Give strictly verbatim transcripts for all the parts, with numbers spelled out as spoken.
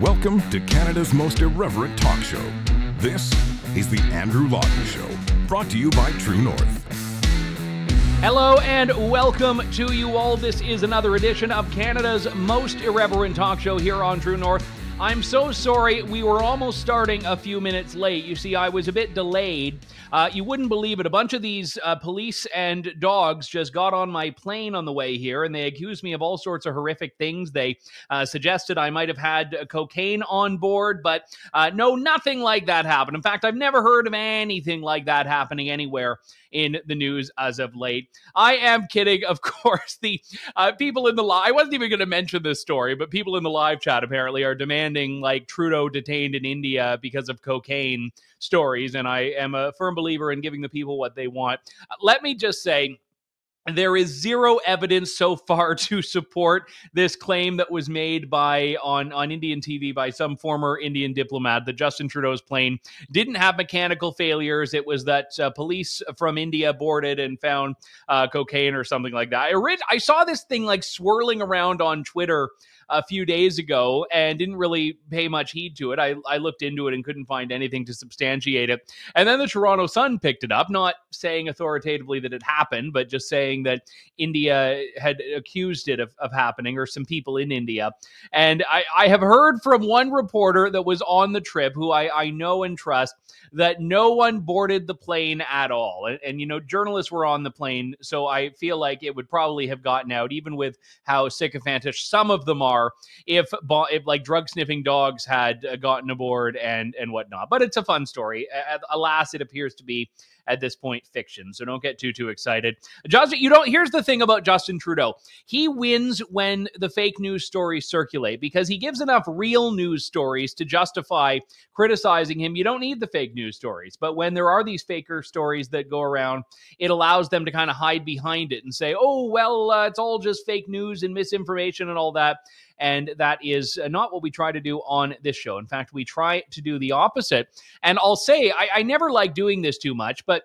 Welcome to Canada's most irreverent talk show. This is The Andrew Lawton Show, brought to you by True North. Hello and welcome to you all. This is another edition of Canada's most irreverent talk show here on True North. I'm so sorry, we were almost starting a few minutes late. You see, I was a bit delayed. Uh, you wouldn't believe it. A bunch of these uh, police and dogs just got on my plane on the way here, and they accused me of all sorts of horrific things. They uh, suggested I might have had cocaine on board, but uh, no, nothing like that happened. In fact, I've never heard of anything like that happening anywhere in the news as of late. I am kidding, of course. The uh, people in the live, I wasn't even going to mention this story, but people in the live chat apparently are demanding, like, Trudeau detained in India because of cocaine stories, and I am a firm believer in giving the people what they want. Uh, let me just say, there is zero evidence so far to support this claim that was made by on, on Indian T V by some former Indian diplomat that Justin Trudeau's plane didn't have mechanical failures. It was that uh, police from India boarded and found uh, cocaine or something like that. I, read, I saw this thing like swirling around on Twitter a few days ago and didn't really pay much heed to it. I, I looked into it and couldn't find anything to substantiate it. And then the Toronto Sun picked it up, not saying authoritatively that it happened, but just saying that India had accused it of, of happening, or some people in India. And I, I have heard from one reporter that was on the trip, who I, I know and trust, that no one boarded the plane at all. And, and, you know, journalists were on the plane, so I feel like it would probably have gotten out, even with how sycophantish some of them are, If, if like drug sniffing dogs had gotten aboard and and whatnot. But it's a fun story. Alas, it appears to be at this point fiction. So don't get too too excited. Justin, you don't. Here's the thing about Justin Trudeau: he wins when the fake news stories circulate because he gives enough real news stories to justify criticizing him. You don't need the fake news stories, but when there are these faker stories that go around, it allows them to kind of hide behind it and say, "Oh well, uh, it's all just fake news and misinformation and all that." And that is not what we try to do on this show. In fact, we try to do the opposite. And I'll say, I, I never like doing this too much, but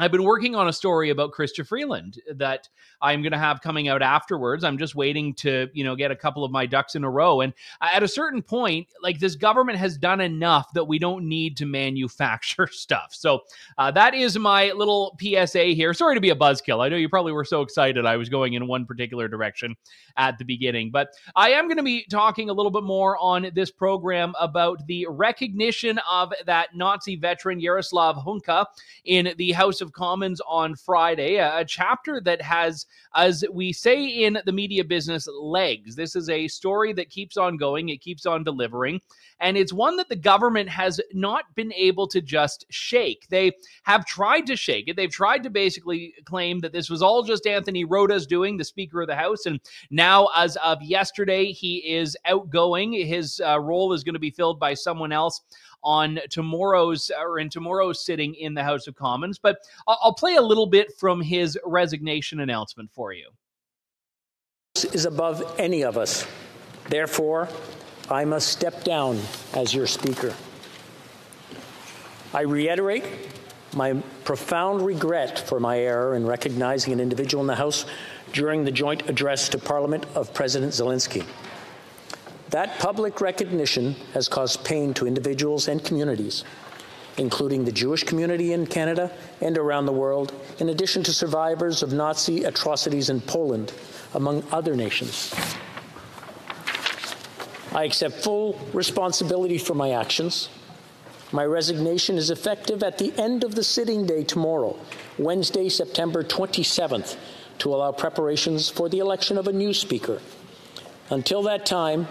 I've been working on a story about Chrystia Freeland that I'm going to have coming out afterwards. I'm just waiting to, you know, get a couple of my ducks in a row. And at a certain point, like, this government has done enough that we don't need to manufacture stuff. So uh, that is my little P S A here. Sorry to be a buzzkill. I know you probably were so excited I was going in one particular direction at the beginning. But I am going to be talking a little bit more on this program about the recognition of that Nazi veteran Yaroslav Hunka in the House of Commons on Friday, a, a chapter that has, as we say in the media business, legs. This is a story that keeps on going, it keeps on delivering, and it's one that the government has not been able to just shake. They have tried to shake it. They've tried to basically claim that this was all just Anthony Rota's doing, the Speaker of the House, and now, as of yesterday, he is outgoing. His uh, role is going to be filled by someone else on tomorrow's or in tomorrow's sitting in the House of Commons. But I'll play a little bit from his resignation announcement for you. This is above any of us. Therefore, I must step down as your Speaker. I reiterate my profound regret for my error in recognizing an individual in the House during the joint address to Parliament of President Zelensky. That public recognition has caused pain to individuals and communities, including the Jewish community in Canada and around the world, in addition to survivors of Nazi atrocities in Poland, among other nations. I accept full responsibility for my actions. My resignation is effective at the end of the sitting day tomorrow, Wednesday, September twenty-seventh, to allow preparations for the election of a new Speaker. Until that time,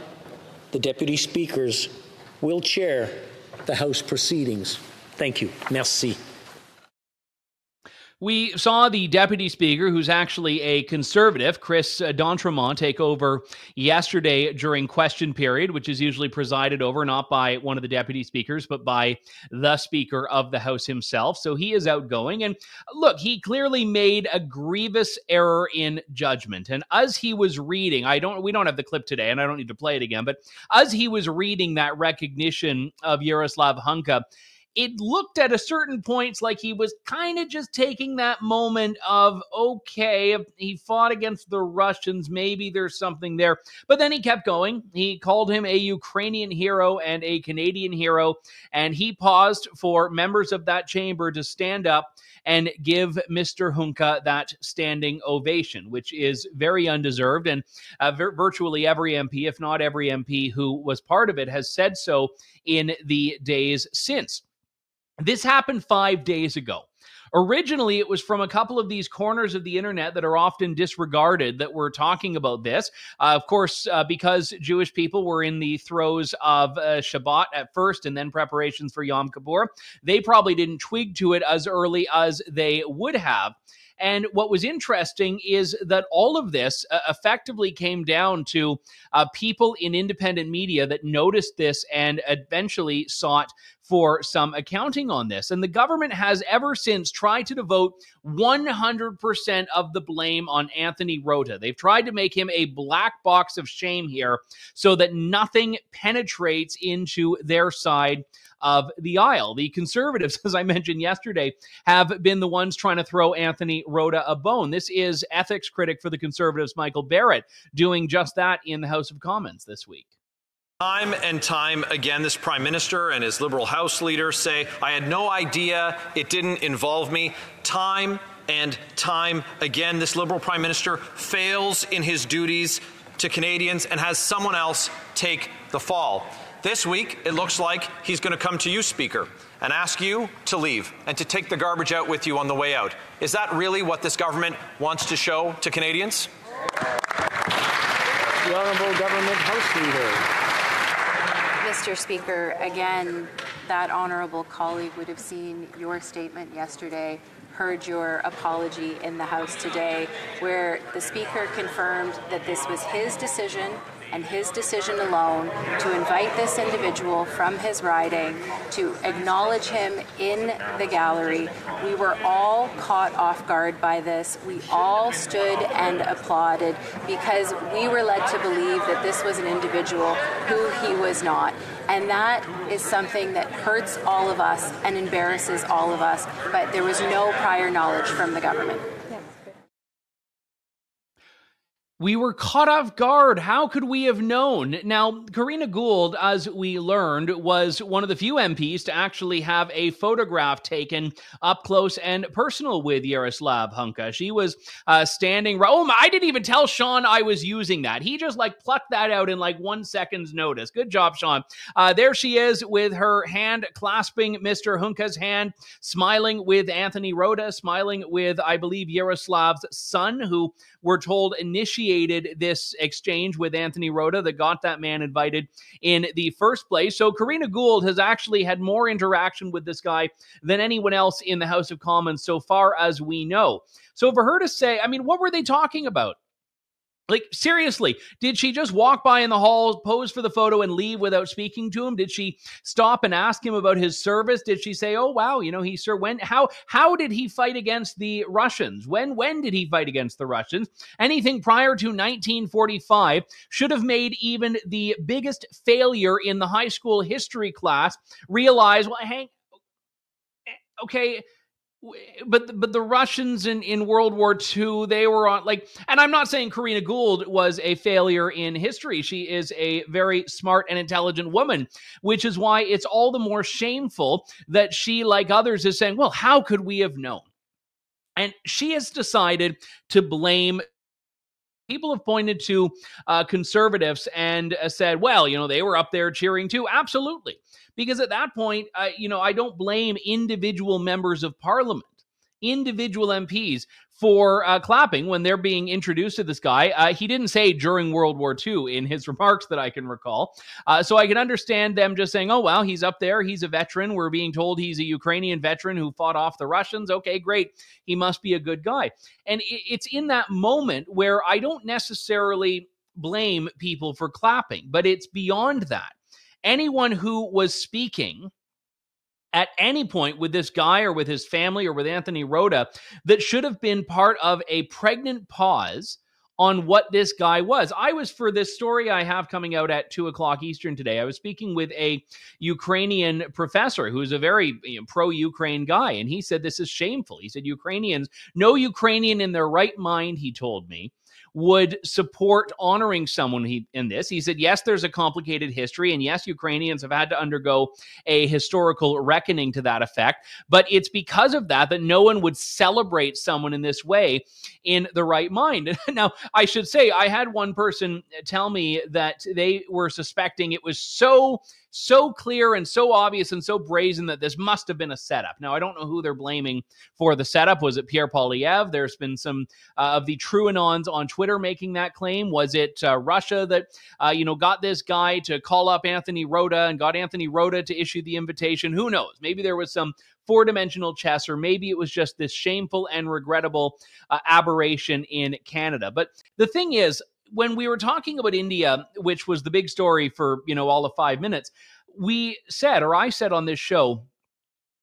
the Deputy Speakers will chair the House proceedings. Thank you. Merci. We saw the Deputy Speaker, who's actually a Conservative, Chris Dontremont, take over yesterday during question period, which is usually presided over not by one of the Deputy Speakers, but by the Speaker of the House himself. So he is outgoing. And look, he clearly made a grievous error in judgment. And as he was reading, I don't, we don't have the clip today, and I don't need to play it again, but as he was reading that recognition of Yaroslav Hunka, it looked at a certain points like he was kind of just taking that moment of, okay, he fought against the Russians, maybe there's something there. But then he kept going. He called him a Ukrainian hero and a Canadian hero, and he paused for members of that chamber to stand up and give Mister Hunka that standing ovation, which is very undeserved. And uh, vir- virtually every M P, if not every M P who was part of it, has said so in the days since. This happened five days ago. Originally, it was from a couple of these corners of the internet that are often disregarded that we're talking about this. Uh, of course, uh, because Jewish people were in the throes of uh, Shabbat at first and then preparations for Yom Kippur, they probably didn't twig to it as early as they would have. And what was interesting is that all of this uh, effectively came down to uh, people in independent media that noticed this and eventually sought for some accounting on this. And the government has ever since tried to devote one hundred percent of the blame on Anthony Rota. They've tried to make him a black box of shame here so that nothing penetrates into their side of the aisle. The Conservatives, as I mentioned yesterday, have been the ones trying to throw Anthony Rota a bone. This is ethics critic for the Conservatives, Michael Barrett, doing just that in the House of Commons this week. Time and time again, this Prime Minister and his Liberal House leader say, I had no idea, it didn't involve me. Time and time again, this Liberal Prime Minister fails in his duties to Canadians and has someone else take the fall. This week, it looks like he's going to come to you, Speaker, and ask you to leave and to take the garbage out with you on the way out. Is that really what this government wants to show to Canadians? The Honourable Government House Leader. Mister Speaker, again, that honourable colleague would have seen your statement yesterday, heard your apology in the House today, where the Speaker confirmed that this was his decision and his decision alone to invite this individual from his riding, to acknowledge him in the gallery. We were all caught off guard by this. We all stood and applauded because we were led to believe that this was an individual who he was not. And that is something that hurts all of us and embarrasses all of us, but there was no prior knowledge from the government. We were caught off guard. How could we have known? Now, Karina Gould, as we learned, was one of the few M Ps to actually have a photograph taken up close and personal with Yaroslav Hunka. She was uh, standing... Right, oh, I didn't even tell Sean I was using that. He just, like, plucked that out in, like, one second's notice. Good job, Sean. Uh, there she is with her hand clasping Mister Hunka's hand, smiling with Anthony Rota, smiling with, I believe, Yaroslav's son, who we're told initiated this exchange with Anthony Rota that got that man invited in the first place. So Karina Gould has actually had more interaction with this guy than anyone else in the House of Commons so far as we know. So for her to say, I mean, what were they talking about? Like, seriously, did she just walk by in the hall, pose for the photo, and leave without speaking to him? Did she stop and ask him about his service? Did she say, oh, wow, you know, he sir, when, how, how did he fight against the Russians? When, when did he fight against the Russians? Anything prior to nineteen forty-five should have made even the biggest failure in the high school history class realize, well, hang, okay, But but the Russians in, in World War Two, they were on, like, and I'm not saying Karina Gould was a failure in history. She is a very smart and intelligent woman, which is why it's all the more shameful that she, like others, is saying, well, how could we have known? And she has decided to blame. People have pointed to uh, conservatives and uh, said, well, you know, they were up there cheering too. Absolutely. Because at that point, uh, you know, I don't blame individual members of parliament, individual M Ps for uh, clapping when they're being introduced to this guy. Uh, he didn't say during World War Two in his remarks that I can recall. Uh, so I can understand them just saying, oh, well, he's up there. He's a veteran. We're being told he's a Ukrainian veteran who fought off the Russians. Okay, great. He must be a good guy. And it's in that moment where I don't necessarily blame people for clapping, but it's beyond that. Anyone who was speaking at any point with this guy or with his family or with Anthony Rota that should have been part of a pregnant pause on what this guy was. I was, for this story I have coming out at two o'clock Eastern today, I was speaking with a Ukrainian professor who's a very you know, pro-Ukraine guy, and he said this is shameful. He said Ukrainians, no Ukrainian in their right mind, he told me, would support honoring someone he, in this. He said, yes, there's a complicated history, and yes, Ukrainians have had to undergo a historical reckoning to that effect, but it's because of that that no one would celebrate someone in this way in the right mind. Now, I should say, I had one person tell me that they were suspecting it was so so clear and so obvious and so brazen that this must have been a setup. Now, I don't know who they're blaming for the setup. Was it Pierre Poilievre? There's been some uh, of the Truanons on Twitter making that claim. Was it uh, Russia that, uh, you know, got this guy to call up Anthony Rota and got Anthony Rota to issue the invitation? Who knows? Maybe there was some four-dimensional chess, or maybe it was just this shameful and regrettable uh, aberration in Canada. But the thing is, when we were talking about India, which was the big story for, you know, all of five minutes, we said, or I said on this show,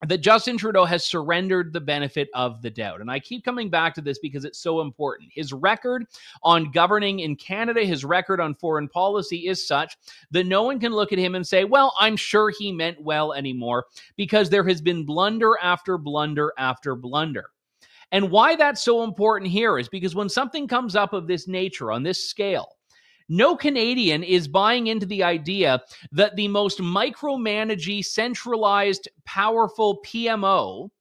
that Justin Trudeau has surrendered the benefit of the doubt. And I keep coming back to this because it's so important. His record on governing in Canada, his record on foreign policy is such that no one can look at him and say, well, I'm sure he meant well anymore, because there has been blunder after blunder after blunder. And why that's so important here is because when something comes up of this nature, on this scale, no Canadian is buying into the idea that the most micromanagey, centralized, powerful P M O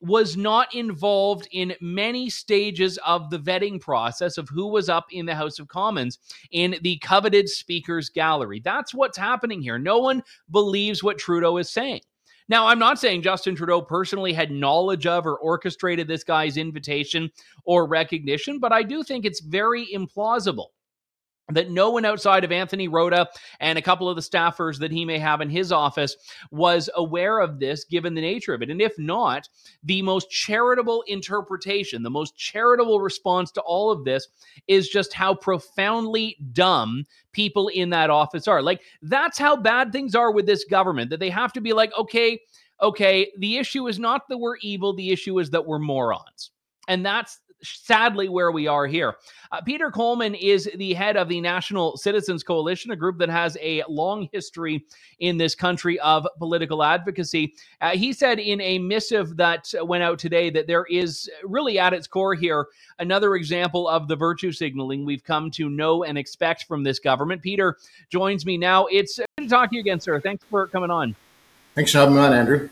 was not involved in many stages of the vetting process of who was up in the House of Commons in the coveted Speaker's Gallery. That's what's happening here. No one believes what Trudeau is saying. Now, I'm not saying Justin Trudeau personally had knowledge of or orchestrated this guy's invitation or recognition, but I do think it's very implausible that no one outside of Anthony Rota and a couple of the staffers that he may have in his office was aware of this, given the nature of it. And if not, the most charitable interpretation, the most charitable response to all of this is just how profoundly dumb people in that office are. Like, that's how bad things are with this government, that they have to be like, okay, okay, the issue is not that we're evil, the issue is that we're morons. And that's sadly where we are here. Uh, Peter Coleman is the head of the National Citizens Coalition, a group that has a long history in this country of political advocacy. Uh, he said in a missive that went out today that there is really at its core here another example of the virtue signaling we've come to know and expect from this government. Peter joins me now. It's good to talk to you again, sir. Thanks for coming on. Thanks for having me on, Andrew.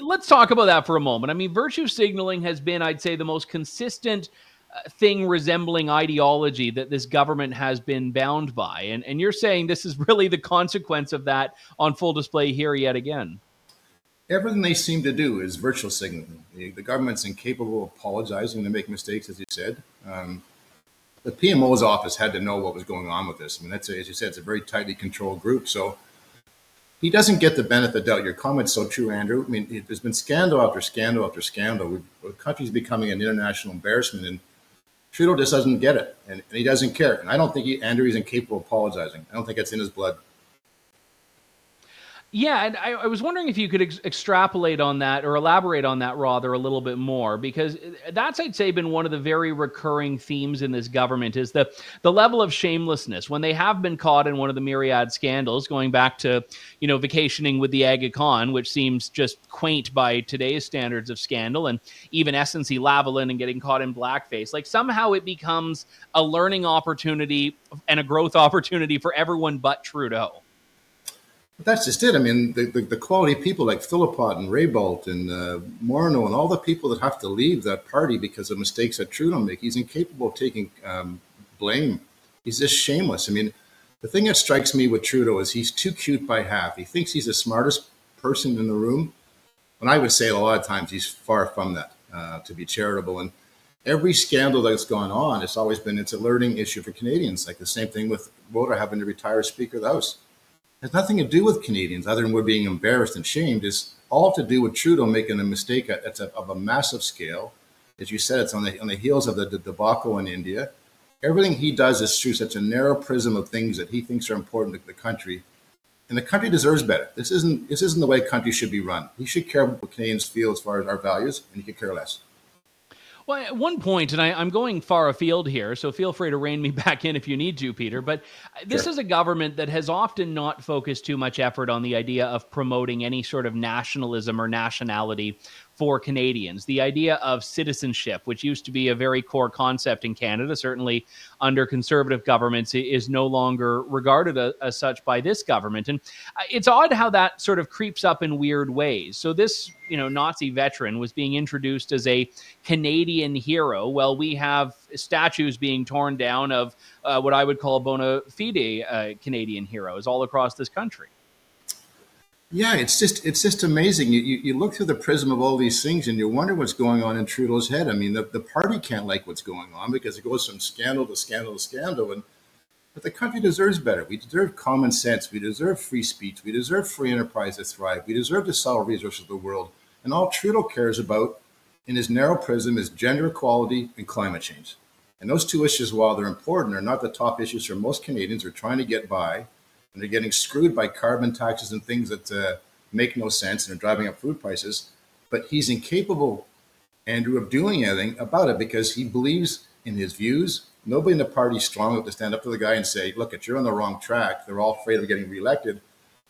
Let's talk about that for a moment. I mean, virtue signaling has been, I'd say, the most consistent uh, thing resembling ideology that this government has been bound by. And, and you're saying this is really the consequence of that on full display here yet again. Everything they seem to do is virtue signaling. The, the government's incapable of apologizing. They make mistakes, as you said. Um, the P M O's office had to know what was going on with this. I mean, that's a, as you said, it's a very tightly controlled group. So he doesn't get the benefit of the doubt. Your comment's so true, Andrew. I mean, it, there's been scandal after scandal after scandal. We've, the country's becoming an international embarrassment, and Trudeau just doesn't get it, and, and he doesn't care. And I don't think he, Andrew, is incapable of apologizing. I don't think it's in his blood. Yeah, and I, I was wondering if you could ex- extrapolate on that, or elaborate on that rather a little bit more, because that's, I'd say, been one of the very recurring themes in this government is the, the level of shamelessness when they have been caught in one of the myriad scandals, going back to, you know, vacationing with the Aga Khan, which seems just quaint by today's standards of scandal, and even S N C-Lavalin and getting caught in blackface. Like, somehow it becomes a learning opportunity and a growth opportunity for everyone but Trudeau. But that's just it. I mean, the, the, the quality people like Philippot and Ray Bolt and uh, Morneau and all the people that have to leave that party because of mistakes that Trudeau makes, he's incapable of taking um, blame. He's just shameless. I mean, the thing that strikes me with Trudeau is he's too cute by half. He thinks he's the smartest person in the room. And I would say a lot of times he's far from that, uh, to be charitable. And every scandal that's gone on, it's always been, it's a learning issue for Canadians. Like the same thing with Rota having to retire Speaker of the House. Has nothing to do with Canadians other than we're being embarrassed and shamed. It's all to do with Trudeau making a mistake at, a, of a massive scale. As you said, it's on the on the heels of the, the debacle in India. Everything he does is through such a narrow prism of things that he thinks are important to the country, and the country deserves better. This isn't this isn't the way country should be run. He should care what Canadians feel as far as our values, and he could care less. Well, at one point, and I, I'm going far afield here, so feel free to rein me back in if you need to, Peter, but this Sure. is a government that has often not focused too much effort on the idea of promoting any sort of nationalism or nationality for Canadians. The idea of citizenship, which used to be a very core concept in Canada, certainly under conservative governments, is no longer regarded as such by this government. And it's odd how that sort of creeps up in weird ways. So this, you know, Nazi veteran was being introduced as a Canadian hero. Well, we have statues being torn down of uh, what I would call bona fide uh, Canadian heroes all across this country. Yeah, it's just it's just amazing. You, you you look through the prism of all these things and you wonder what's going on in Trudeau's head. I mean, the, the party can't like what's going on because it goes from scandal to scandal to scandal. And but the country deserves better. We deserve common sense. We deserve free speech. We deserve free enterprise to thrive. We deserve to sell resources to the world. And all Trudeau cares about in his narrow prism is gender equality and climate change. And those two issues, while they're important, are not the top issues for most Canadians who are trying to get by. And they're getting screwed by carbon taxes and things that uh, make no sense and are driving up food prices. But he's incapable, Andrew, of doing anything about it because he believes in his views. Nobody in the party is strong enough to stand up to the guy and say, look, you're on the wrong track. They're all afraid of getting reelected.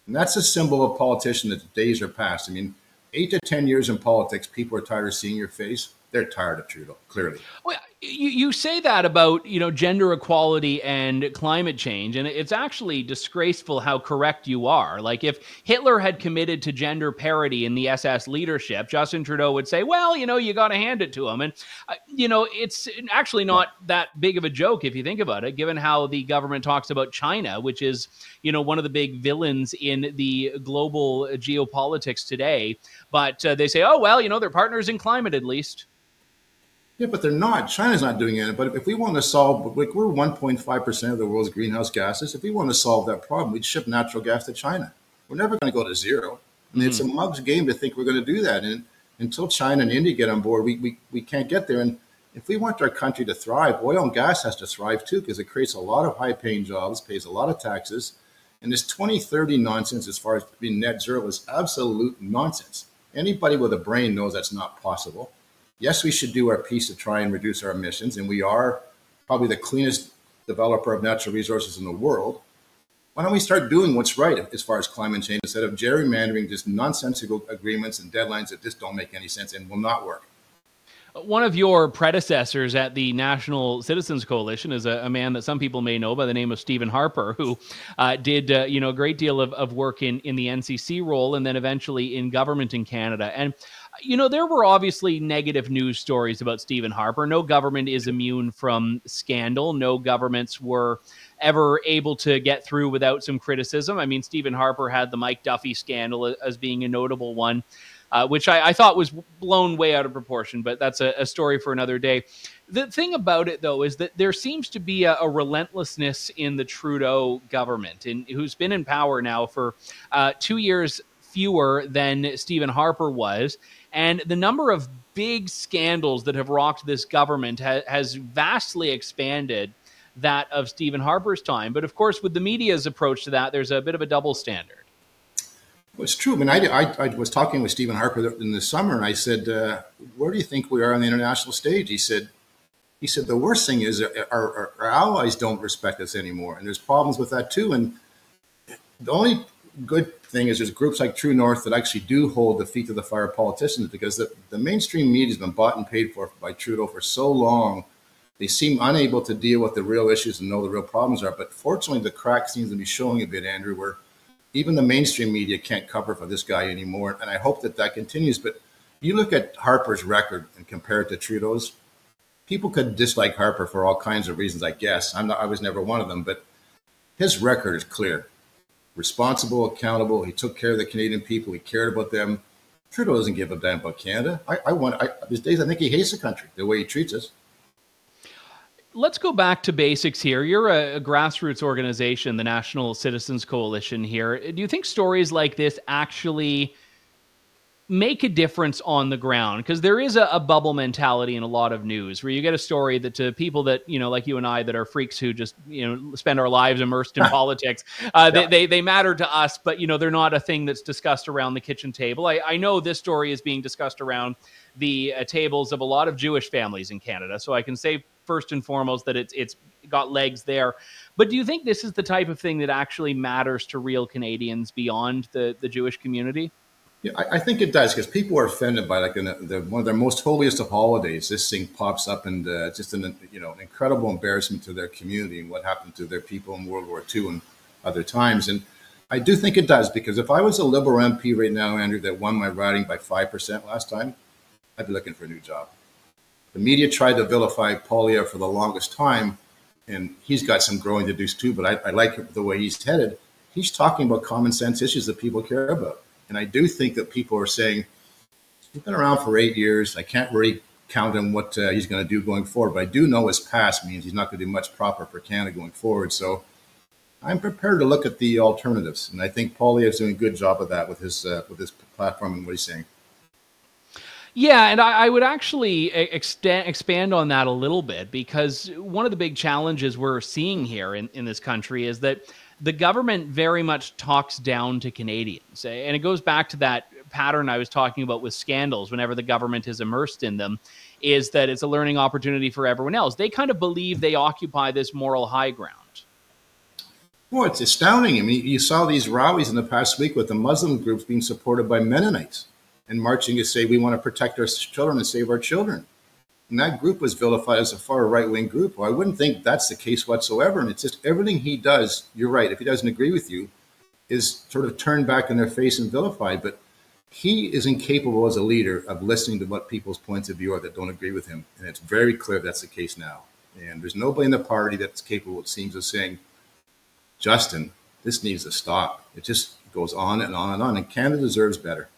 And that's a symbol of a politician that days are past. I mean, eight to ten years in politics, people are tired of seeing your face. They're tired of Trudeau, clearly. Well, you, you say that about, you know, gender equality and climate change, and it's actually disgraceful how correct you are. Like, if Hitler had committed to gender parity in the S S leadership, Justin Trudeau would say, well, you know, you got to hand it to him. And, uh, you know, it's actually not that big of a joke if you think about it, given how the government talks about China, which is, you know, one of the big villains in the global geopolitics today. But uh, they say, oh, well, you know, they're partners in climate, at least. Yeah, but they're not. China's not doing it. But if we want to solve, like, we're one point five percent of the world's greenhouse gases. If we want to solve that problem, we'd ship natural gas to China. We're never going to go to zero. I mean, mm-hmm. It's a mug's game to think we're going to do that. And until China and India get on board, we, we, we can't get there. And if we want our country to thrive, oil and gas has to thrive too, because it creates a lot of high-paying jobs, pays a lot of taxes. And this twenty thirty nonsense as far as being net zero is absolute nonsense. Anybody with a brain knows that's not possible. Yes, we should do our piece to try and reduce our emissions, and we are probably the cleanest developer of natural resources in the world. Why don't we start doing what's right as far as climate change instead of gerrymandering just nonsensical agreements and deadlines that just don't make any sense and will not work? One of your predecessors at the National Citizens Coalition is a, a man that some people may know by the name of Stephen Harper, who uh, did uh, you know a great deal of, of work in, in the N C C role and then eventually in government in Canada. And you know, there were obviously negative news stories about Stephen Harper. No government is immune from scandal. No governments were ever able to get through without some criticism. I mean, Stephen Harper had the Mike Duffy scandal as being a notable one, uh, which I, I thought was blown way out of proportion, but that's a, a story for another day. The thing about it, though, is that there seems to be a, a relentlessness in the Trudeau government, in, who's been in power now for uh, two years fewer than Stephen Harper was. And the number of big scandals that have rocked this government ha- has vastly expanded that of Stephen Harper's time. But of course, with the media's approach to that, there's a bit of a double standard. Well, it's true. I mean, I, I, I was talking with Stephen Harper in the summer, and I said, uh, where do you think we are on the international stage? He said, he said the worst thing is our, our, our allies don't respect us anymore. And there's problems with that, too. And the only good thing is there's groups like True North that actually do hold the feet to the fire of politicians, because the, the mainstream media has been bought and paid for by Trudeau for so long. They seem unable to deal with the real issues and know the real problems are. But fortunately, the crack seems to be showing a bit, Andrew, where even the mainstream media can't cover for this guy anymore. And I hope that that continues. But you look at Harper's record and compare it to Trudeau's. People could dislike Harper for all kinds of reasons, I guess. I'm not, I was never one of them, but his record is clear. Responsible, accountable. He took care of the Canadian people. He cared about them. Trudeau doesn't give a damn about Canada. I, I want. I, these days, I think he hates the country, the way he treats us. Let's go back to basics here. You're a, a grassroots organization, the National Citizens Coalition here. Do you think stories like this actually make a difference on the ground, because there is a, a bubble mentality in a lot of news where you get a story that to people that, you know, like you and I that are freaks who just, you know, spend our lives immersed in politics, uh, yeah. they, they they matter to us, but, you know, they're not a thing that's discussed around the kitchen table. I, I know this story is being discussed around the uh, tables of a lot of Jewish families in Canada, so I can say first and foremost that it's it's got legs there. But do you think this is the type of thing that actually matters to real Canadians beyond the, the Jewish community? Yeah, I think it does, because people are offended by, like, in the, the, one of their most holiest of holidays, this thing pops up, and uh, just an you know an incredible embarrassment to their community and what happened to their people in World War Two and other times. And I do think it does, because if I was a Liberal M P right now, Andrew, that won my riding by five percent last time, I'd be looking for a new job. The media tried to vilify Poilievre for the longest time, and he's got some growing to do too, but I, I like the way he's headed. He's talking about common sense issues that people care about. And I do think that people are saying, he's been around for eight years. I can't really count on what uh, he's going to do going forward. But I do know his past means he's not going to do much proper for Canada going forward. So I'm prepared to look at the alternatives. And I think Poilievre is doing a good job of that with his uh, with his platform and what he's saying. Yeah, and I, I would actually extend, expand on that a little bit, because one of the big challenges we're seeing here in, in this country is that the government very much talks down to Canadians. And it goes back to that pattern I was talking about with scandals, whenever the government is immersed in them, is that it's a learning opportunity for everyone else. They kind of believe they occupy this moral high ground. Well, it's astounding. I mean, you saw these rallies in the past week with the Muslim groups being supported by Mennonites and marching to say, we want to protect our children and save our children. And that group was vilified as a far right-wing group. Well, I wouldn't think that's the case whatsoever. And it's just everything he does, you're right, if he doesn't agree with you, is sort of turned back in their face and vilified. But he is incapable as a leader of listening to what people's points of view are that don't agree with him. And it's very clear that's the case now. And there's nobody in the party that's capable, it seems, of saying, Justin, this needs to stop. It just goes on and on and on. And Canada deserves better.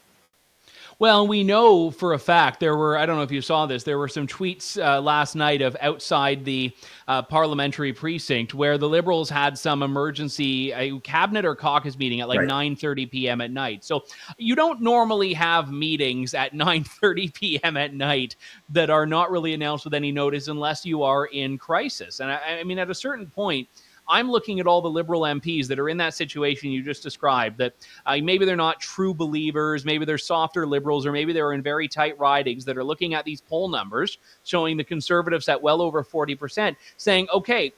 Well, we know for a fact there were, I don't know if you saw this, there were some tweets uh, last night of outside the uh, parliamentary precinct where the Liberals had some emergency uh, cabinet or caucus meeting at like right. nine thirty p.m. at night. So you don't normally have meetings at nine thirty p.m. at night that are not really announced with any notice unless you are in crisis. And I, I mean, at a certain point, I'm looking at all the Liberal M Ps that are in that situation you just described, that uh, maybe they're not true believers, maybe they're softer Liberals, or maybe they're in very tight ridings that are looking at these poll numbers showing the Conservatives at well over forty percent, saying, okay,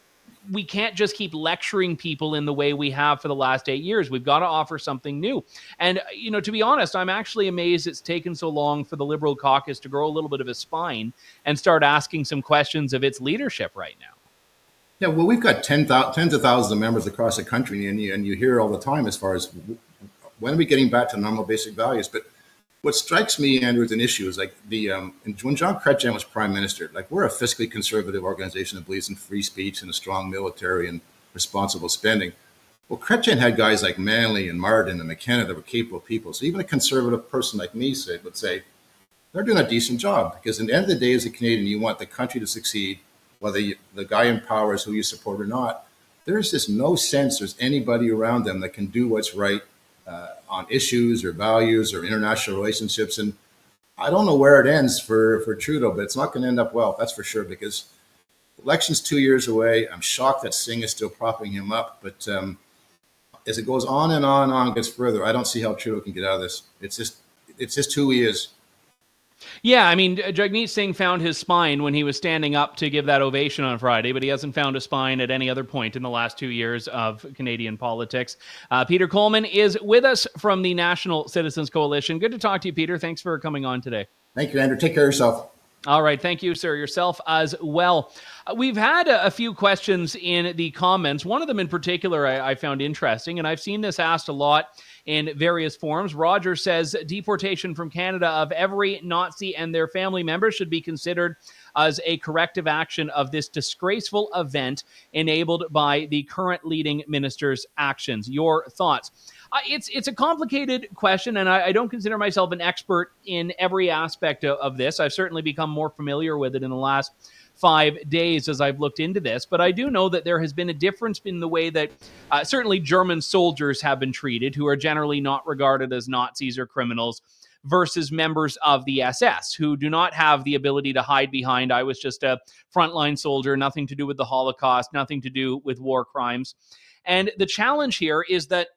we can't just keep lecturing people in the way we have for the last eight years. We've got to offer something new. And, you know, to be honest, I'm actually amazed it's taken so long for the Liberal caucus to grow a little bit of a spine and start asking some questions of its leadership right now. Yeah, well, we've got ten th- tens of thousands of members across the country, and you, and you hear all the time as far as when are we getting back to normal basic values. But what strikes me, Andrew, as an issue is like the um, when John Chrétien was prime minister, like we're a fiscally conservative organization that believes in free speech and a strong military and responsible spending. Well, Chrétien had guys like Manley and Martin and McKenna that were capable people. So even a conservative person like me said, would say they're doing a decent job, because at the end of the day, as a Canadian, you want the country to succeed, whether you, the guy in power is who you support or not. There's just no sense there's anybody around them that can do what's right uh, on issues or values or international relationships. And I don't know where it ends for, for Trudeau, but it's not going to end up well, that's for sure, because election's two years away. I'm shocked that Singh is still propping him up. But um, as it goes on and on and on, gets further, I don't see how Trudeau can get out of this. It's just, it's just who he is. Yeah, I mean, Jagmeet Singh found his spine when he was standing up to give that ovation on Friday, but he hasn't found a spine at any other point in the last two years of Canadian politics. Uh, Peter Coleman is with us from the National Citizens Coalition. Good to talk to you, Peter. Thanks for coming on today. Thank you, Andrew. Take care of yourself. All right. Thank you, sir. Yourself as well. Uh, we've had a, a few questions in the comments. One of them in particular I, I found interesting, and I've seen this asked a lot in various forms. Roger says, deportation from Canada of every Nazi and their family members should be considered as a corrective action of this disgraceful event enabled by the current leading minister's actions. Your thoughts? Uh, it's it's a complicated question, and I, I don't consider myself an expert in every aspect of, of this. I've certainly become more familiar with it in the last five days as I've looked into this, but I do know that there has been a difference in the way that uh, certainly German soldiers have been treated, who are generally not regarded as Nazis or criminals, versus members of the S S who do not have the ability to hide behind, I was just a frontline soldier, nothing to do with the Holocaust, nothing to do with war crimes. And the challenge here is that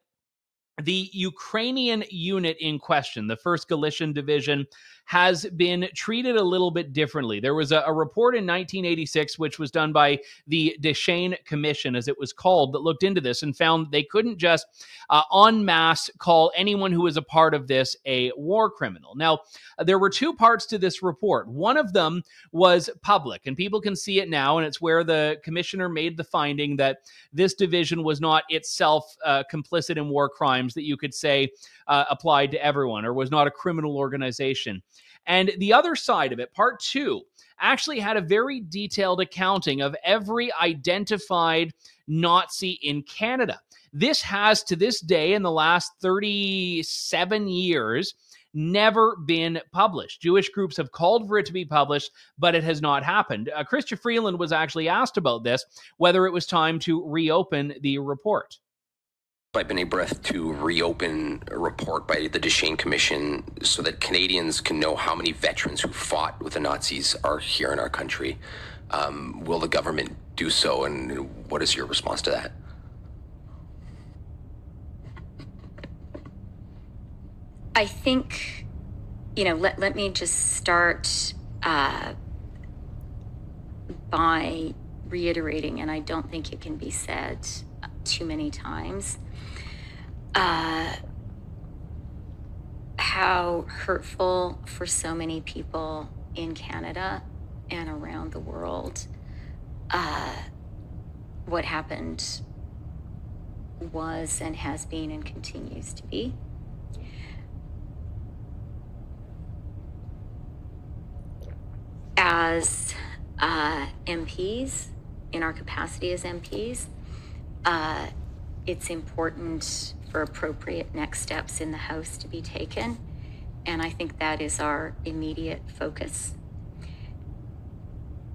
the Ukrainian unit in question, the first Galician Division, has been treated a little bit differently. There was a, a report in nineteen eighty-six, which was done by the Deschenes Commission, as it was called, that looked into this and found they couldn't just uh, en masse call anyone who was a part of this a war criminal. Now, there were two parts to this report. One of them was public, and people can see it now, and it's where the commissioner made the finding that this division was not itself uh, complicit in war crimes, that you could say uh, applied to everyone, or was not a criminal organization. And the other side of it, part two, actually had a very detailed accounting of every identified Nazi in Canada. This has, to this day, in the last thirty-seven years, never been published. Jewish groups have called for it to be published, but it has not happened. Uh, Chrystia Freeland was actually asked about this, whether it was time to reopen the report. I've been a breath to reopen a report by the Deschenes Commission so that Canadians can know how many veterans who fought with the Nazis are here in our country. Um, will the government do so, and what is your response to that? I think, you know, let, let me just start uh, by reiterating, and I don't think it can be said too many times, Uh, how hurtful for so many people in Canada and around the world uh, what happened was and has been and continues to be. As uh, M Ps, in our capacity as M Ps, uh, it's important for appropriate next steps in the House to be taken. And I think that is our immediate focus.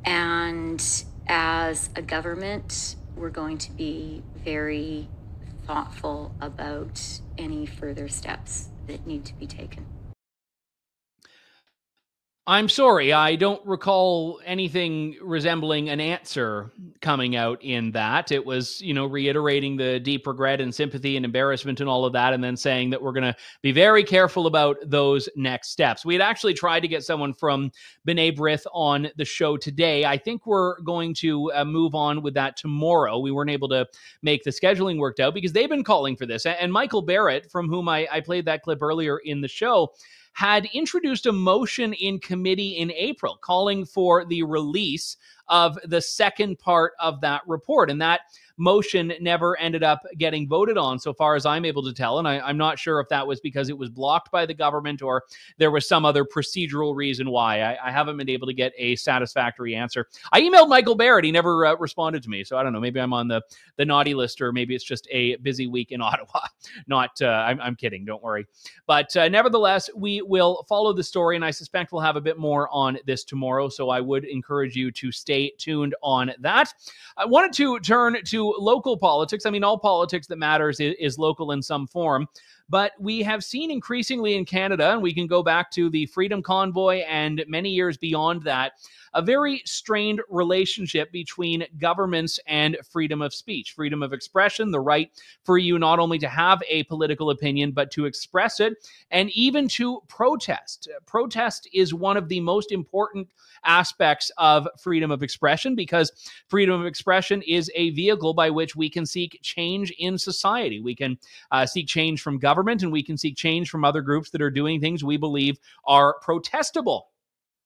And as a government, we're going to be very thoughtful about any further steps that need to be taken. I'm sorry, I don't recall anything resembling an answer coming out in that. It was, you know, reiterating the deep regret and sympathy and embarrassment and all of that, and then saying that we're going to be very careful about those next steps. We had actually tried to get someone from B'nai B'rith on the show today. I think we're going to uh, move on with that tomorrow. We weren't able to make the scheduling worked out because they've been calling for this. And Michael Barrett, from whom I, I played that clip earlier in the show, had introduced a motion in committee in April calling for the release of the second part of that report. And that motion never ended up getting voted on, so far as I'm able to tell. And I, I'm not sure if that was because it was blocked by the government or there was some other procedural reason why. I, I haven't been able to get a satisfactory answer. I emailed Michael Barrett. He never uh, responded to me. So I don't know. Maybe I'm on the, the naughty list, or maybe it's just a busy week in Ottawa. Not, uh, I'm, I'm kidding. Don't worry. But uh, nevertheless, we will follow the story, and I suspect we'll have a bit more on this tomorrow, so I would encourage you to stay tuned on that. I wanted to turn to local politics. I mean, all politics that matters is, is local in some form, but we have seen increasingly in Canada, and we can go back to the Freedom Convoy and many years beyond that, a very strained relationship between governments and freedom of speech, freedom of expression, the right for you not only to have a political opinion, but to express it, and even to protest. Protest is one of the most important aspects of freedom of expression, because freedom of expression is a vehicle by which we can seek change in society. We can uh, seek change from government. Government, and we can seek change from other groups that are doing things we believe are protestable.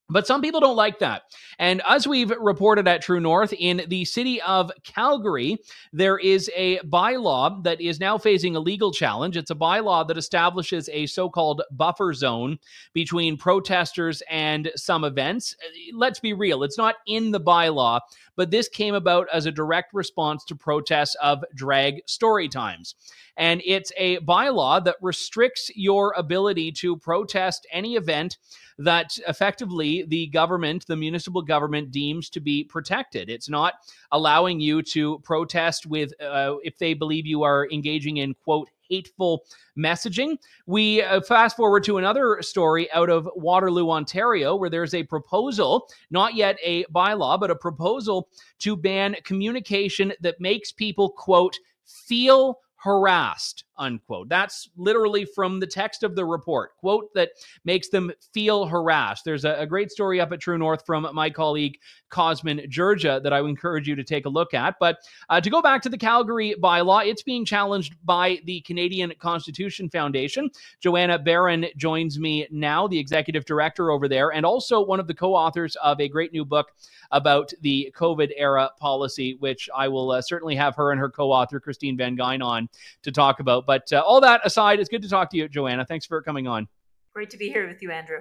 But some people don't like that. And as we've reported at True North, in the city of Calgary, there is a bylaw that is now facing a legal challenge. It's a bylaw that establishes a so-called buffer zone between protesters and some events. Let's be real, it's not in the bylaw, but this came about as a direct response to protests of drag story times. and it's a bylaw that restricts your ability to protest any event that effectively the government, the municipal government, deems to be protected. It's not allowing you to protest with uh, if they believe you are engaging in, quote, hateful messaging. We uh, fast forward to another story out of Waterloo, Ontario, where there's a proposal, not yet a bylaw, but a proposal to ban communication that makes people, quote, feel harassed, unquote. That's literally from the text of the report, quote, that makes them feel harassed. There's a, a great story up at True North from my colleague Cosmin Georgia that I would encourage you to take a look at. But uh, to go back to the Calgary bylaw, it's being challenged by the Canadian Constitution Foundation. Joanna Baron joins me now, the executive director over there, and also one of the co-authors of a great new book about the COVID era policy, which I will uh, certainly have her and her co-author Christine Van Gein on to talk about. But uh, all that aside, it's good to talk to you, Joanna. Thanks for coming on. Great to be here with you, Andrew.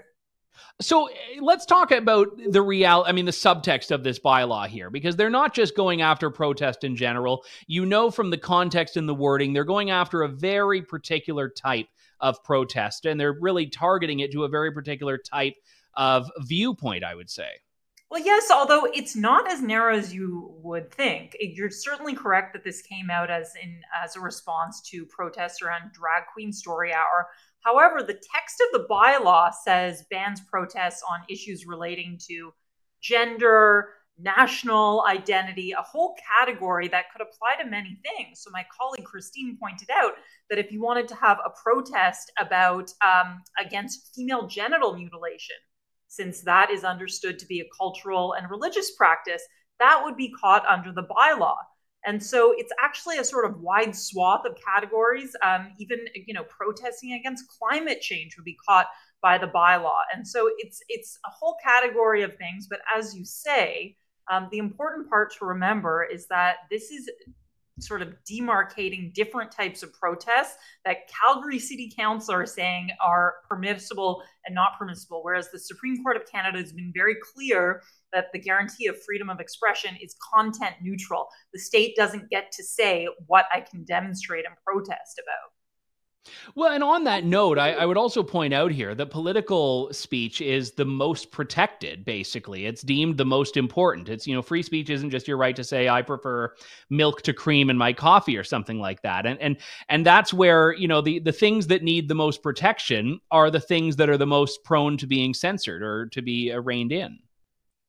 So let's talk about the real, I mean, the subtext of this bylaw here, because they're not just going after protest in general. You know, from the context and the wording, they're going after a very particular type of protest, and they're really targeting it to a very particular type of viewpoint, I would say. Well, yes, although it's not as narrow as you would think. You're certainly correct that this came out as in as a response to protests around Drag Queen Story Hour. However, the text of the bylaw says bans protests on issues relating to gender, national identity, a whole category that could apply to many things. So my colleague Christine pointed out that if you wanted to have a protest about um, against female genital mutilation, since that is understood to be a cultural and religious practice, that would be caught under the bylaw. And so it's actually a sort of wide swath of categories. Um, even, you know, protesting against climate change would be caught by the bylaw. And so it's it's a whole category of things. But as you say, um, the important part to remember is that this is sort of demarcating different types of protests that Calgary City Council are saying are permissible and not permissible, whereas the Supreme Court of Canada has been very clear that the guarantee of freedom of expression is content neutral. The state doesn't get to say what I can demonstrate and protest about. Well, and on that note, I, I would also point out here that political speech is the most protected, basically. It's deemed the most important. It's, you know, free speech isn't just your right to say, I prefer milk to cream in my coffee or something like that. And and and that's where, you know, the, the things that need the most protection are the things that are the most prone to being censored or to be reined in.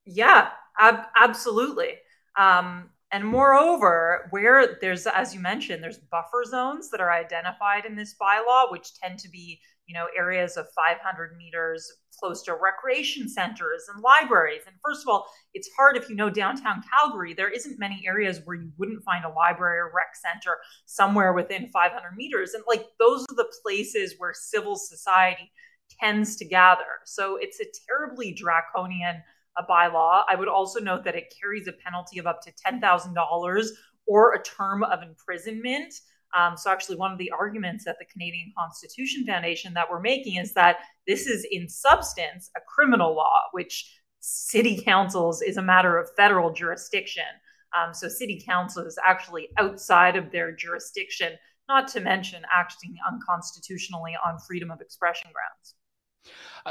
Yeah, ab- absolutely. Um And moreover, where there's, as you mentioned, there's buffer zones that are identified in this bylaw, which tend to be, you know, areas of five hundred meters close to recreation centers and libraries. And first of all, it's hard if you know downtown Calgary, there isn't many areas where you wouldn't find a library or rec center somewhere within five hundred meters. And like those are the places where civil society tends to gather. So it's a terribly draconian a bylaw. I would also note that it carries a penalty of up to ten thousand dollars or a term of imprisonment. Um, so actually one of the arguments that the Canadian Constitution Foundation that we're making is that this is in substance a criminal law, which city councils is a matter of federal jurisdiction. Um, so city council is actually outside of their jurisdiction, not to mention acting unconstitutionally on freedom of expression grounds.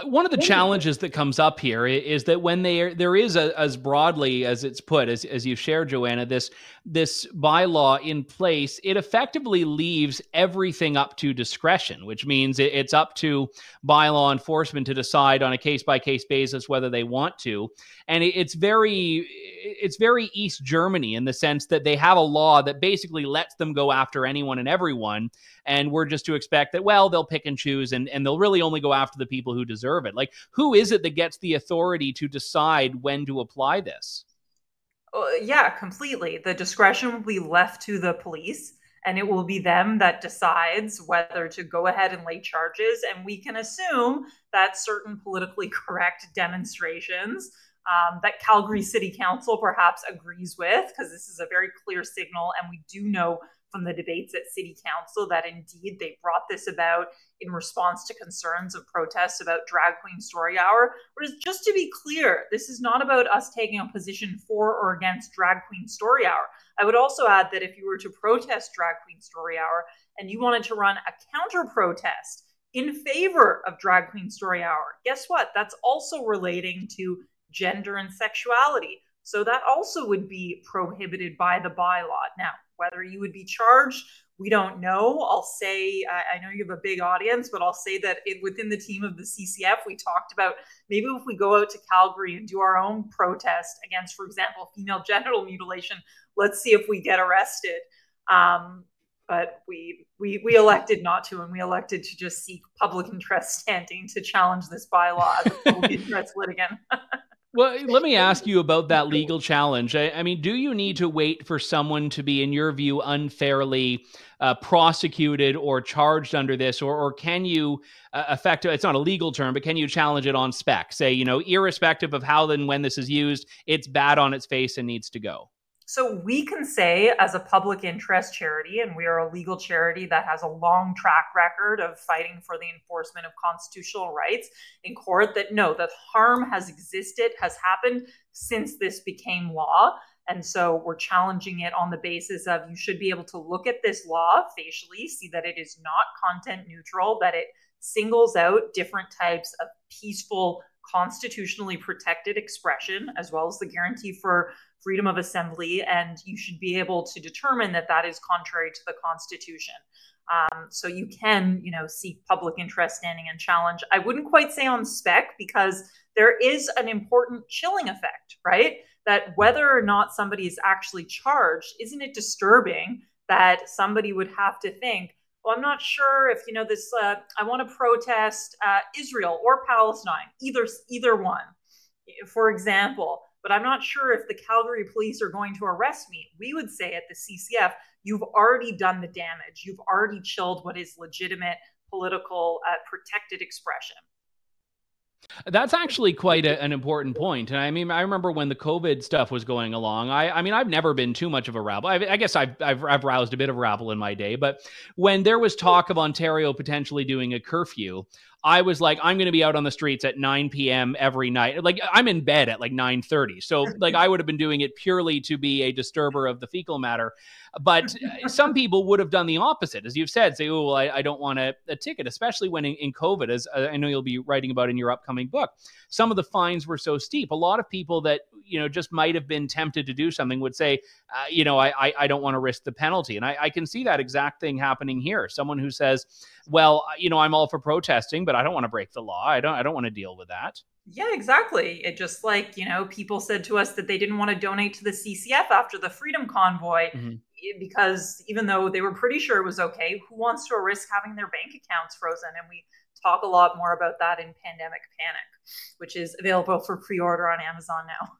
One of the challenges that comes up here is that when they are, there is, a, as broadly as it's put, as, as you shared, Joanna, this this bylaw in place, it effectively leaves everything up to discretion, which means it, it's up to bylaw enforcement to decide on a case-by-case basis whether they want to. And it, it's very it's very East Germany in the sense that they have a law that basically lets them go after anyone and everyone, and we're just to expect that, well, they'll pick and choose, and, and they'll really only go after the people who deserve it. Like, who is it that gets the authority to decide when to apply this? Uh, yeah, completely. The discretion will be left to the police, and it will be them that decides whether to go ahead and lay charges. And we can assume that certain politically correct demonstrations um, that Calgary City Council perhaps agrees with, because this is a very clear signal, and we do know from the debates at City Council that indeed they brought this about in response to concerns of protests about Drag Queen Story Hour. Whereas, just to be clear, this is not about us taking a position for or against Drag Queen Story Hour. I would also add that if you were to protest Drag Queen Story Hour and you wanted to run a counter protest in favor of Drag Queen Story Hour, guess what? That's also relating to gender and sexuality. So that also would be prohibited by the bylaw. Now, whether you would be charged, we don't know. I'll say, I know you have a big audience, but I'll say that it, within the team of the C C F, we talked about maybe if we go out to Calgary and do our own protest against, for example, female genital mutilation, let's see if we get arrested. Um, but we, we we elected not to, and we elected to just seek public interest standing to challenge this bylaw as a public interest litigant. Well, let me ask you about that legal challenge. I, I mean, do you need to wait for someone to be, in your view, unfairly uh, prosecuted or charged under this? Or, or can you uh, affect, it's not a legal term, but can you challenge it on spec? Say, you know, irrespective of how and when this is used, it's bad on its face and needs to go. So we can say, as a public interest charity, and we are a legal charity that has a long track record of fighting for the enforcement of constitutional rights in court, that no, that harm has existed, has happened since this became law. And so we're challenging it on the basis of, you should be able to look at this law facially, see that it is not content neutral, that it singles out different types of peaceful, constitutionally protected expression, as well as the guarantee for freedom of assembly, and you should be able to determine that that is contrary to the Constitution. Um, so you can, you know, seek public interest standing and challenge. I wouldn't quite say on spec, because there is an important chilling effect, right? That whether or not somebody is actually charged, isn't it disturbing that somebody would have to think, well, I'm not sure if, you know, this, uh, I want to protest uh, Israel or Palestine, either either one, for example, but I'm not sure if the Calgary police are going to arrest me. We would say at the C C F, you've already done the damage. You've already chilled what is legitimate political uh, protected expression. That's actually quite a, an important point. And I mean, I remember when the COVID stuff was going along, I, I mean, I've never been too much of a rabble. I, I guess I've, I've I've roused a bit of rabble in my day. But when there was talk of Ontario potentially doing a curfew, I was like, I'm going to be out on the streets at nine p.m. every night. Like, I'm in bed at like nine thirty. So like, I would have been doing it purely to be a disturber of the fecal matter. But some people would have done the opposite, as you've said, say, oh, well, I, I don't want a, a ticket, especially when in, in COVID, as I know you'll be writing about in your upcoming book. Some of the fines were so steep. A lot of people that, you know, just might have been tempted to do something would say, uh, you know, I, I, I don't want to risk the penalty. And I, I can see that exact thing happening here. Someone who says, well, you know, I'm all for protesting, but but I don't want to break the law. I don't, I don't want to deal with that. Yeah, exactly. It just like, you know, people said to us that they didn't want to donate to the C C F after the Freedom Convoy, mm-hmm. because even though they were pretty sure it was okay, who wants to risk having their bank accounts frozen? And we talk a lot more about that in Pandemic Panic, which is available for pre-order on Amazon now.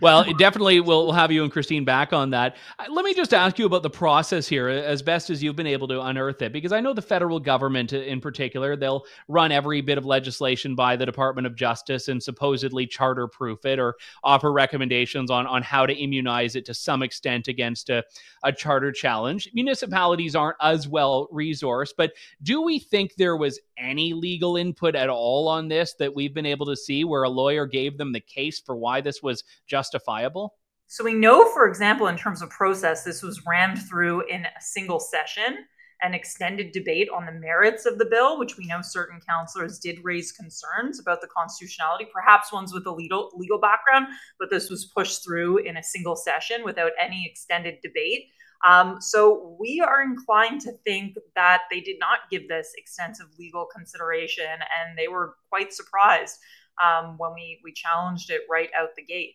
Well, it definitely we'll have you and Christine back on that. Let me just ask you about the process here, as best as you've been able to unearth it, because I know the federal government in particular, they'll run every bit of legislation by the Department of Justice and supposedly charter-proof it or offer recommendations on, on how to immunize it to some extent against a, a charter challenge. Municipalities aren't as well resourced, but do we think there was any legal input at all on this that we've been able to see where a lawyer gave them the case for why this was justifiable? So we know, for example, in terms of process, this was rammed through in a single session, an extended debate on the merits of the bill, which we know certain councillors did raise concerns about the constitutionality, perhaps ones with a legal, legal background, but this was pushed through in a single session without any extended debate. Um, so we are inclined to think that they did not give this extensive legal consideration, and they were quite surprised um, when we, we challenged it right out the gate.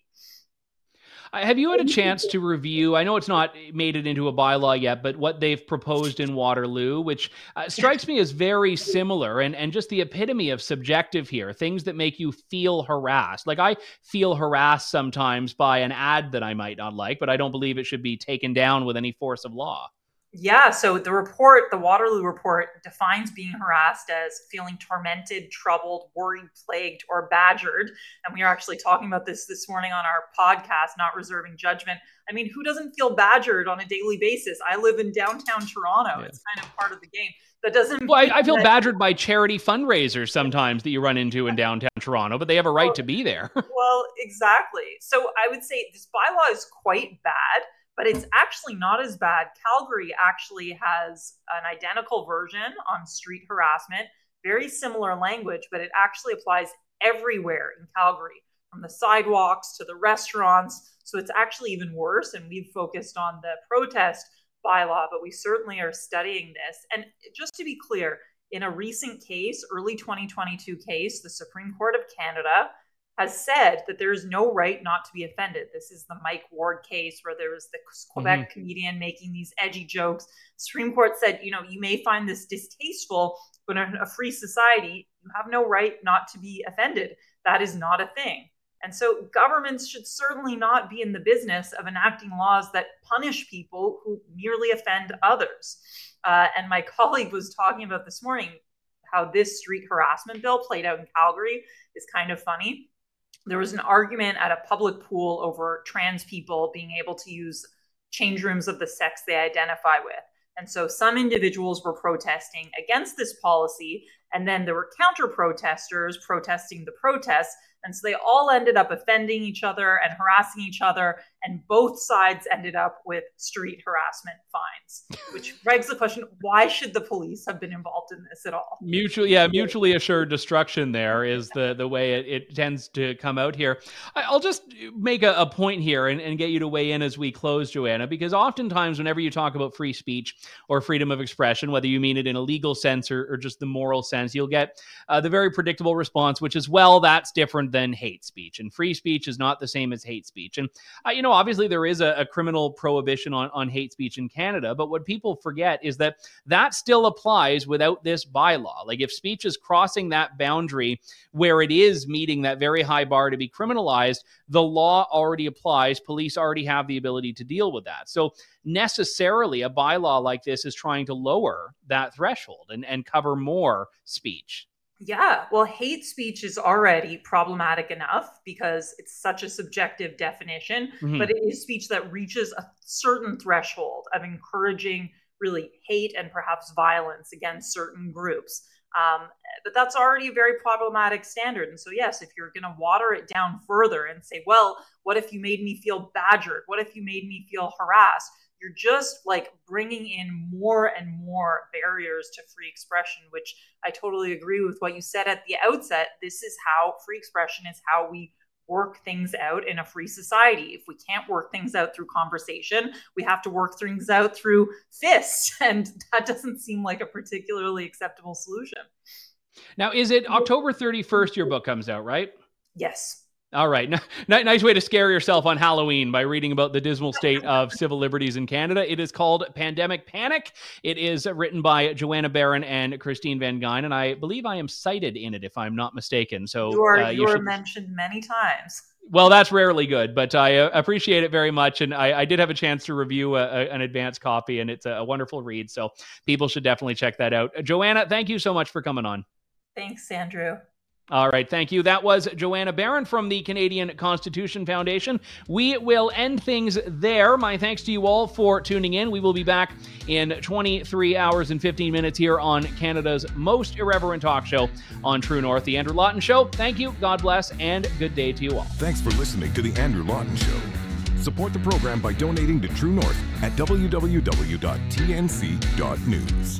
Have you had a chance to review, I know it's not made it into a bylaw yet, but what they've proposed in Waterloo, which uh, strikes me as very similar and, and just the epitome of subjective here, things that make you feel harassed. Like I feel harassed sometimes by an ad that I might not like, but I don't believe it should be taken down with any force of law. Yeah, so the report, the Waterloo report, defines being harassed as feeling tormented, troubled, worried, plagued, or badgered. And we are actually talking about this this morning on our podcast, Not Reserving Judgment. I mean, who doesn't feel badgered on a daily basis? I live in downtown Toronto. Yeah. It's kind of part of the game. That doesn't. Well, I, I feel that- badgered by charity fundraisers sometimes that you run into in downtown Toronto, but they have a right well, to be there. Well, exactly. So I would say this bylaw is quite bad. but it's actually not as bad. Calgary actually has an identical version on street harassment, very similar language, but it actually applies everywhere in Calgary, from the sidewalks to the restaurants. So it's actually even worse. And we've focused on the protest bylaw, but we certainly are studying this. And just to be clear, in a recent case, early twenty twenty-two case, the Supreme Court of Canada has said that there is no right not to be offended. This is the Mike Ward case where there was the Quebec mm-hmm. comedian making these edgy jokes. Supreme Court said, you know, you may find this distasteful, but in a free society, you have no right not to be offended. That is not a thing. And so governments should certainly not be in the business of enacting laws that punish people who merely offend others. Uh, and my colleague was talking about this morning how this street harassment bill played out in Calgary is kind of funny. There was an argument at a public pool over trans people being able to use change rooms of the sex they identify with. And so some individuals were protesting against this policy. And then there were counter protesters protesting the protests. And so they all ended up offending each other and harassing each other. And both sides ended up with street harassment fines, which begs the question, why should the police have been involved in this at all? Mutually, yeah, mutually assured destruction there is the, the way it, it tends to come out here. I'll just make a, a point here and, and get you to weigh in as we close, Joanna, because oftentimes whenever you talk about free speech or freedom of expression, whether you mean it in a legal sense or, or just the moral sense, you'll get uh, the very predictable response, which is, well, that's different than hate speech. And free speech is not the same as hate speech. And, uh, you know, obviously there is a, a criminal prohibition on, on hate speech in Canada, but what people forget is that that still applies without this bylaw. Like if speech is crossing that boundary where it is meeting that very high bar to be criminalized, the law already applies. Police already have the ability to deal with that. So necessarily a bylaw like this is trying to lower that threshold and, and cover more speech. Yeah, well, hate speech is already problematic enough because it's such a subjective definition, mm-hmm. but it is speech that reaches a certain threshold of encouraging really hate and perhaps violence against certain groups. Um, but that's already a very problematic standard. And so, yes, if you're going to water it down further and say, well, what if you made me feel badgered? What if you made me feel harassed? You're just like bringing in more and more barriers to free expression, which I totally agree with what you said at the outset. This is how free expression is how we work things out in a free society. If we can't work things out through conversation, we have to work things out through fists. And that doesn't seem like a particularly acceptable solution. Now, is it October thirty-first your book comes out, right? Yes. All right. N- nice way to scare yourself on Halloween by reading about the dismal state of civil liberties in Canada. It is called Pandemic Panic. It is written by Joanna Baron and Christine Van Gein, and I believe I am cited in it, if I'm not mistaken. So You are, uh, you you are should... mentioned many times. Well, that's rarely good, but I appreciate it very much. And I, I did have a chance to review a, a, an advanced copy, and it's a wonderful read. So people should definitely check that out. Joanna, thank you so much for coming on. Thanks, Andrew. All right, thank you. That was Joanna Baron from the Canadian Constitution Foundation. We will end things there. My thanks to you all for tuning in. We will be back in twenty-three hours and fifteen minutes here on Canada's most irreverent talk show on True North, The Andrew Lawton Show. Thank you, God bless, and good day to you all. Thanks for listening to The Andrew Lawton Show. Support the program by donating to True North at w w w dot t n c dot news.